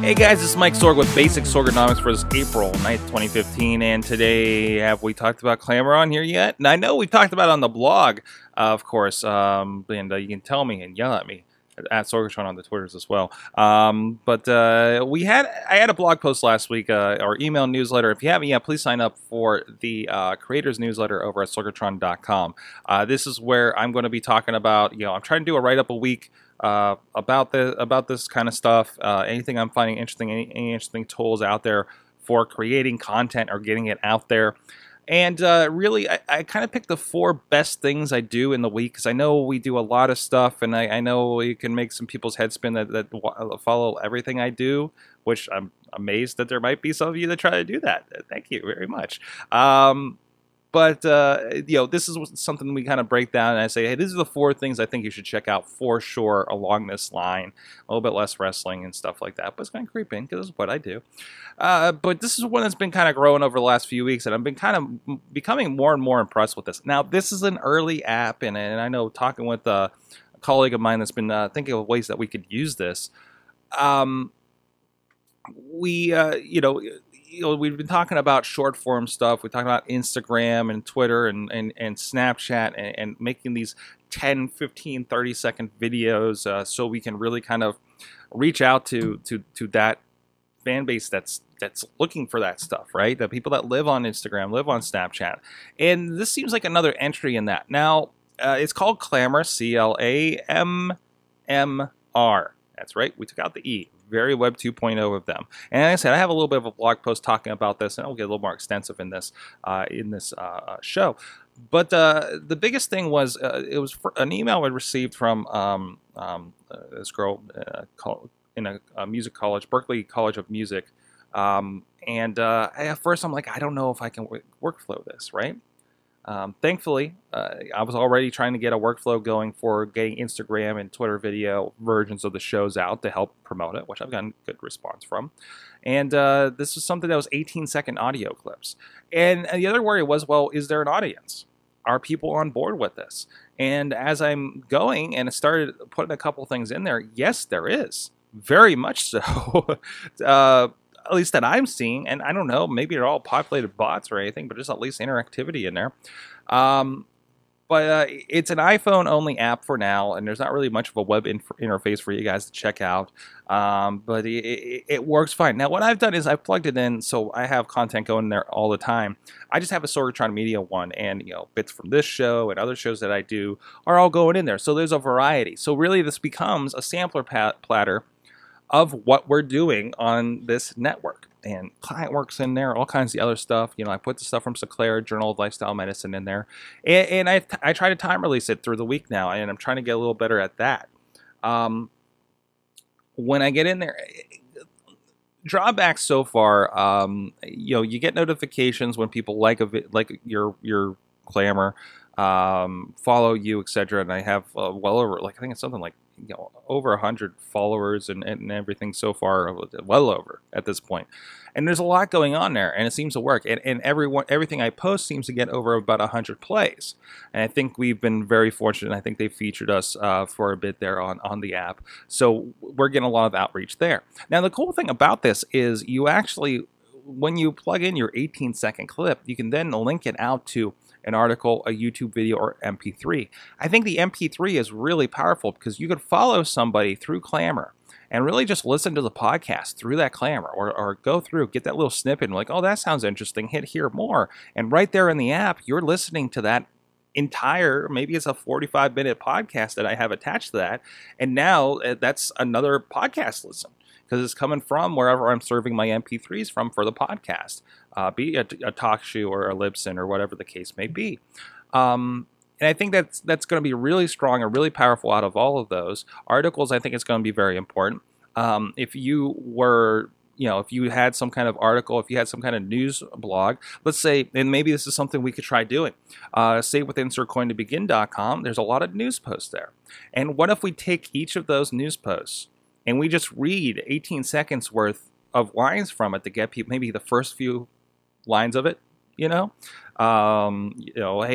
Hey guys, this is Mike Sorg with Basic Sorganomics for this April 9th, 2015, and today, have we talked about Clammr on here yet? And I know we talked about it on the blog, of course, and you can tell me and yell at me, at Sorgatron on the Twitters as well. I had a blog post last week, our email newsletter. If you haven't yet, please sign up for the creators newsletter over at Sorgatron.com. This is where I'm going to be talking about, I'm trying to do a write-up a week, about this kind of stuff, anything I'm finding interesting, any interesting tools out there for creating content or getting it out there. And really, I kind of picked the four best things I do in the week, because I know we do a lot of stuff, and I know you can make some people's head spin that follow everything I do, which I'm amazed that there might be some of you that try to do that. Thank you very much. But this is something we kind of break down, and I say, hey, these are the four things I think you should check out for sure along this line. A little bit less wrestling and stuff like that, but it's going to creep in because it's what I do. But this is one that's been kind of growing over the last few weeks, and I've been kind of becoming more and more impressed with this. Now, this is an early app, and I know talking with a colleague of mine that's been thinking of ways that we could use this, we've been talking about short form stuff. We're talking about Instagram and Twitter and Snapchat and making these 10, 15, 30 second videos so we can really kind of reach out to that fan base that's looking for that stuff, right? The people that live on Instagram, live on Snapchat. And this seems like another entry in that. Now, it's called Clammr, Clammr. That's right. We took out the E. Very Web 2.0 of them. And like I said, I have a little bit of a blog post talking about this, and I'll get a little more extensive in this show. But the biggest thing was it was an email I received from this girl in a music college, Berklee College of Music. And at first I'm like, I don't know if I can workflow this, right? Thankfully, I was already trying to get a workflow going for getting Instagram and Twitter video versions of the shows out to help promote it, which I've gotten good response from. And this was something that was 18-second audio clips. And the other worry was, well, is there an audience? Are people on board with this? And as I'm going and I started putting a couple things in there, yes, there is. Very much so. At least that I'm seeing, and I don't know, maybe they're all populated bots or anything, but just at least interactivity in there. But it's an iPhone-only app for now, and there's not really much of a web interface for you guys to check out. But it works fine. Now, what I've done is I've plugged it in, so I have content going there all the time. I just have a Sorgatron Media one, and bits from this show and other shows that I do are all going in there. So there's a variety. So really, this becomes a sampler platter of what we're doing on this network. And ClientWorks in there, all kinds of the other stuff. I put the stuff from Seclair, Journal of Lifestyle Medicine in there. And I try to time release it through the week now, and I'm trying to get a little better at that. When I get in there, drawbacks so far, you get notifications when people like your Clammr, follow you, etc. And I have well over, I think it's something like over 100 followers and everything so far, well over at this point. And there's a lot going on there, and it seems to work. And everything I post seems to get over about 100 plays. And I think we've been very fortunate. I think they featured us for a bit there on the app. So we're getting a lot of outreach there. Now, the cool thing about this is you actually, when you plug in your 18-second clip, you can then link it out to an article, a YouTube video, or MP3. I think the MP3 is really powerful because you could follow somebody through Clammr and really just listen to the podcast through that Clammr or go through, get that little snippet and that sounds interesting, hit hear more. And right there in the app, you're listening to that entire, maybe it's a 45-minute podcast that I have attached to that. And now that's another podcast listen, because it's coming from wherever I'm serving my MP3s from for the podcast, be it a TalkShoe or a Libsyn or whatever the case may be. And I think that's going to be really strong and really powerful out of all of those. Articles, I think it's going to be very important. If you were, you know, if you had some kind of article, if you had some kind of news blog, let's say, and maybe this is something we could try doing, say with insertcoin2begin.com, there's a lot of news posts there. And what if we take each of those news posts and we just read 18 seconds worth of lines from it to get people, maybe the first few lines of it, hey,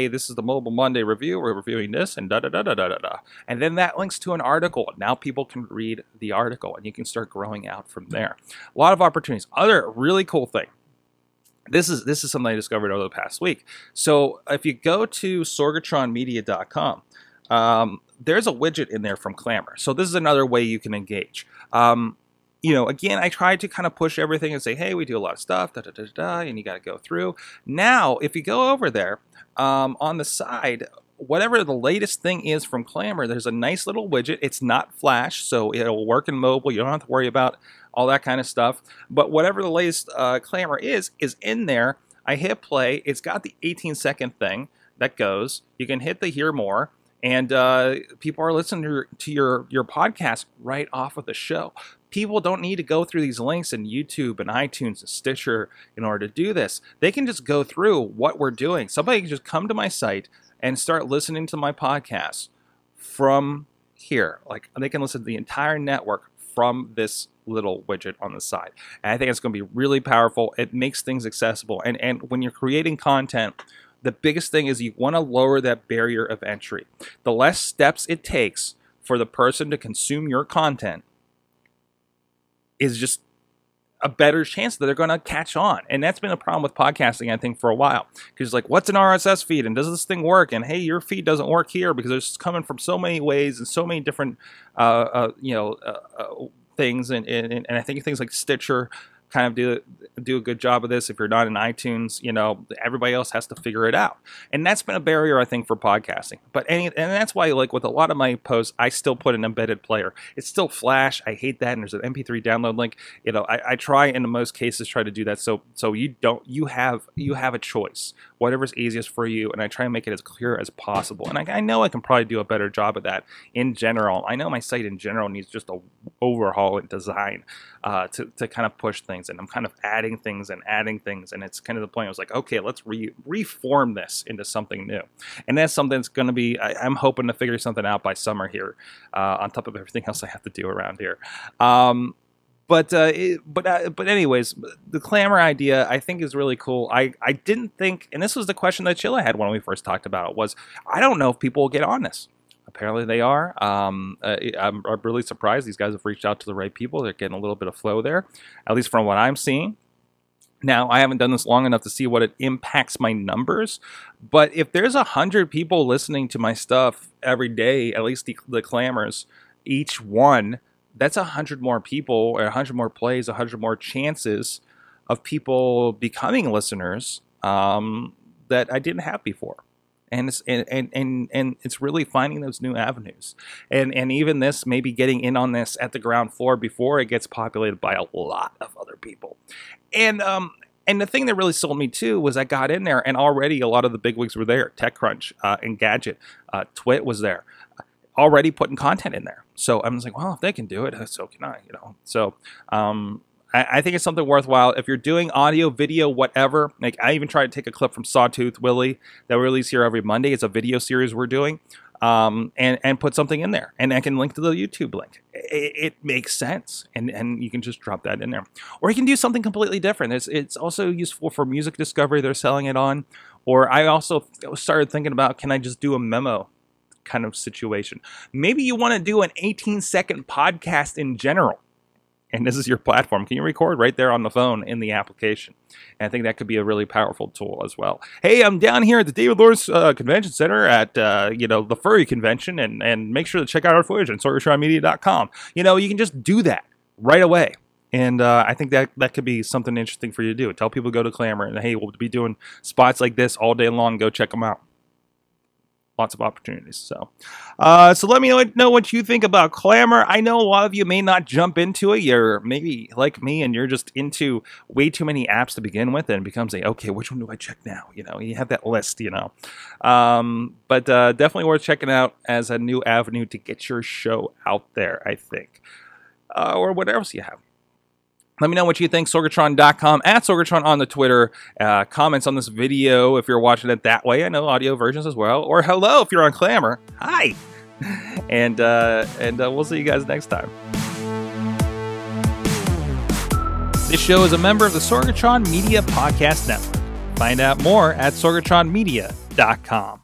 this is the Mobile Monday review. We're reviewing this and And then that links to an article. Now people can read the article and you can start growing out from there. A lot of opportunities. Other really cool thing. This is something I discovered over the past week. So if you go to SorgatronMedia.com, there's a widget in there from Clammr. So this is another way you can engage. Again, I tried to kind of push everything and say, hey, we do a lot of stuff, and you got to go through. Now, if you go over there, on the side, whatever the latest thing is from Clammr, there's a nice little widget. It's not Flash, so it'll work in mobile. You don't have to worry about all that kind of stuff. But whatever the latest Clammr is in there. I hit play. It's got the 18-second thing that goes. You can hit the hear more. And people are listening to your podcast right off of the show. People don't need to go through these links in YouTube and iTunes and Stitcher in order to do this. They can just go through what we're doing. Somebody can just come to my site and start listening to my podcast from here. Like, they can listen to the entire network from this little widget on the side. And I think it's going to be really powerful. It makes things accessible. And when you're creating content, the biggest thing is you want to lower that barrier of entry. The less steps it takes for the person to consume your content is just a better chance that they're going to catch on. And that's been a problem with podcasting, I think, for a while. Because, what's an RSS feed? And does this thing work? And, hey, your feed doesn't work here because it's coming from so many ways and so many different, things. And I think things like Stitcher kind of do a good job of this. If you're not in iTunes, everybody else has to figure it out. And that's been a barrier, I think, for podcasting. And that's why, with a lot of my posts, I still put an embedded player. It's still Flash. I hate that. And there's an MP3 download link. I try in most cases to do that. So you have a choice, whatever's easiest for you. And I try and make it as clear as possible. And I know I can probably do a better job of that in general. I know my site in general needs just an overhaul in design to kind of push things. And I'm kind of adding things. And it's kind of the point I was like, okay, let's reform this into something new. And that's something that's going to be, I'm hoping to figure something out by summer here, on top of everything else I have to do around here. But anyways, the Clammr idea, I think, is really cool. I didn't think, and this was the question that Chilla had when we first talked about it, was I don't know if people will get on this. Apparently they are. I'm really surprised. These guys have reached out to the right people. They're getting a little bit of flow there, at least from what I'm seeing. Now, I haven't done this long enough to see what it impacts my numbers, but if there's 100 people listening to my stuff every day, at least the Clammrs, each one, that's 100 more people, or 100 more plays, 100 more chances of people becoming listeners that I didn't have before. And it's really finding those new avenues, and even this, maybe getting in on this at the ground floor before it gets populated by a lot of other people. And the thing that really sold me too was I got in there and already a lot of the bigwigs were there. TechCrunch and Gadget, Twit was there, already putting content in there. So I was like, well, if they can do it, so can I. So I think it's something worthwhile. If you're doing audio, video, whatever, I even try to take a clip from Sawtooth Willie that we release here every Monday. It's a video series we're doing, and put something in there. And I can link to the YouTube link. It makes sense. And you can just drop that in there. Or you can do something completely different. It's also useful for music discovery. They're selling it on. Or I also started thinking about, can I just do a memo kind of situation? Maybe you want to do an 18-second podcast in general. And this is your platform. Can you record right there on the phone in the application? And I think that could be a really powerful tool as well. Hey, I'm down here at the David Lawrence Convention Center at, the Furry Convention. And make sure to check out our footage on SorgatronMedia.com. You can just do that right away. And I think that could be something interesting for you to do. Tell people to go to Clammr and, hey, we'll be doing spots like this all day long. Go check them out. lots of opportunities. So let me know what you think about Clammr. I know a lot of you may not jump into it. You're maybe like me and you're just into way too many apps to begin with, and it becomes a, okay, which one do I check now? You know, you have that list, you know. But definitely worth checking out as a new avenue to get your show out there, I think. Or what else you have. Let me know what you think. Sorgatron.com, at Sorgatron on the Twitter. Comments on this video if you're watching it that way. I know audio versions as well. Or hello if you're on Clammr. Hi. And we'll see you guys next time. This show is a member of the Sorgatron Media Podcast Network. Find out more at SorgatronMedia.com.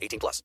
18+.